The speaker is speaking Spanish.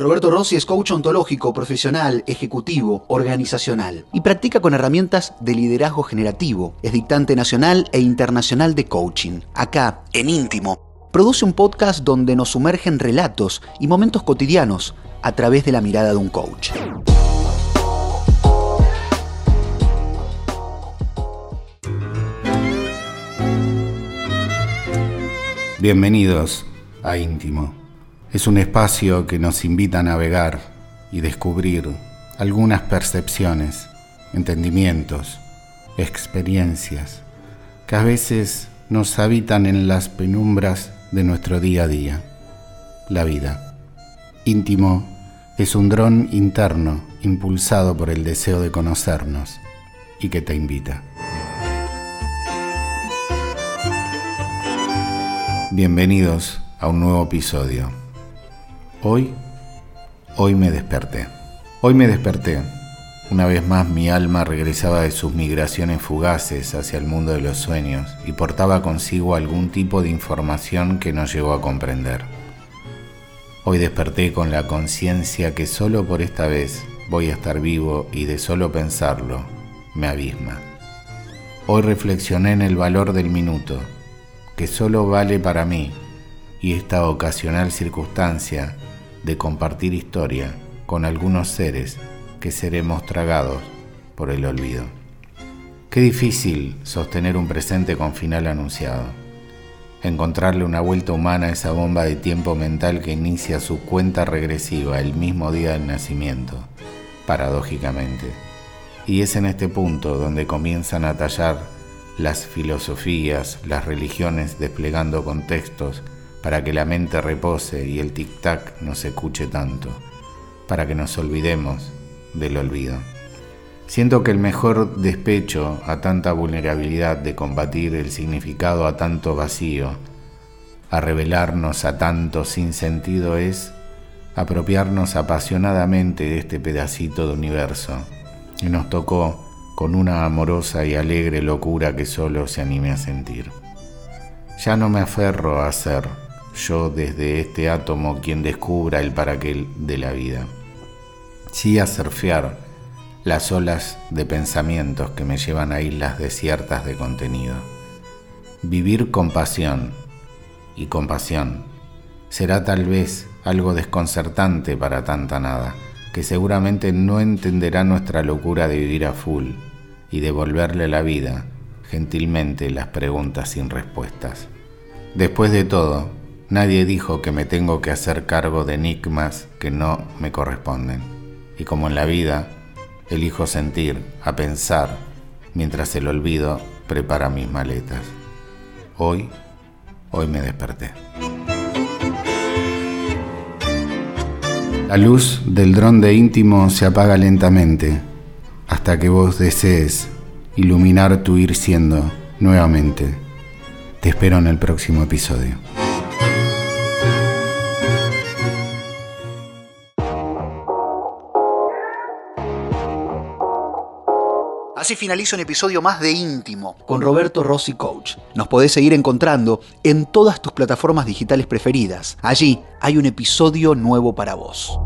Roberto Rossi es coach ontológico, profesional, ejecutivo, organizacional y practica con herramientas de liderazgo generativo. Es dictante nacional e internacional de coaching. Acá, en Íntimo, produce un podcast donde nos sumergen relatos y momentos cotidianos a través de la mirada de un coach. Bienvenidos a Íntimo. Es un espacio que nos invita a navegar y descubrir algunas percepciones, entendimientos, experiencias que a veces nos habitan en las penumbras de nuestro día a día, la vida. Íntimo es un dron interno impulsado por el deseo de conocernos y que te invita. Bienvenidos a un nuevo episodio. Hoy me desperté. Una vez más mi alma regresaba de sus migraciones fugaces hacia el mundo de los sueños y portaba consigo algún tipo de información que no llegó a comprender. Hoy desperté con la conciencia que solo por esta vez voy a estar vivo y de solo pensarlo me abisma. Hoy reflexioné en el valor del minuto, que solo vale para mí y esta ocasional circunstancia de compartir historia con algunos seres que seremos tragados por el olvido. Qué difícil sostener un presente con final anunciado, encontrarle una vuelta humana a esa bomba de tiempo mental que inicia su cuenta regresiva el mismo día del nacimiento, paradójicamente. Y es en este punto donde comienzan a tallar las filosofías, las religiones, desplegando contextos para que la mente repose y el tic-tac no se escuche tanto, para que nos olvidemos del olvido. Siento que el mejor despecho a tanta vulnerabilidad de combatir el significado a tanto vacío, a revelarnos a tanto sinsentido es apropiarnos apasionadamente de este pedacito de universo y nos tocó con una amorosa y alegre locura que solo se anime a sentir. Ya no me aferro a ser yo desde este átomo quien descubra el paraquel de la vida, sí a surfear las olas de pensamientos que me llevan a islas desiertas de contenido. Vivir con pasión y compasión será tal vez algo desconcertante para tanta nada, que seguramente no entenderá nuestra locura de vivir a full y devolverle a la vida gentilmente las preguntas sin respuestas. Después de todo, nadie dijo que me tengo que hacer cargo de enigmas que no me corresponden. Y como en la vida, elijo sentir, a pensar, mientras el olvido prepara mis maletas. Hoy me desperté. La luz del dron de Íntimo se apaga lentamente, hasta que vos desees iluminar tu ir siendo nuevamente. Te espero en el próximo episodio. Así finaliza un episodio más de Íntimo con Roberto Rossi Coach. Nos podés seguir encontrando en todas tus plataformas digitales preferidas. Allí hay un episodio nuevo para vos.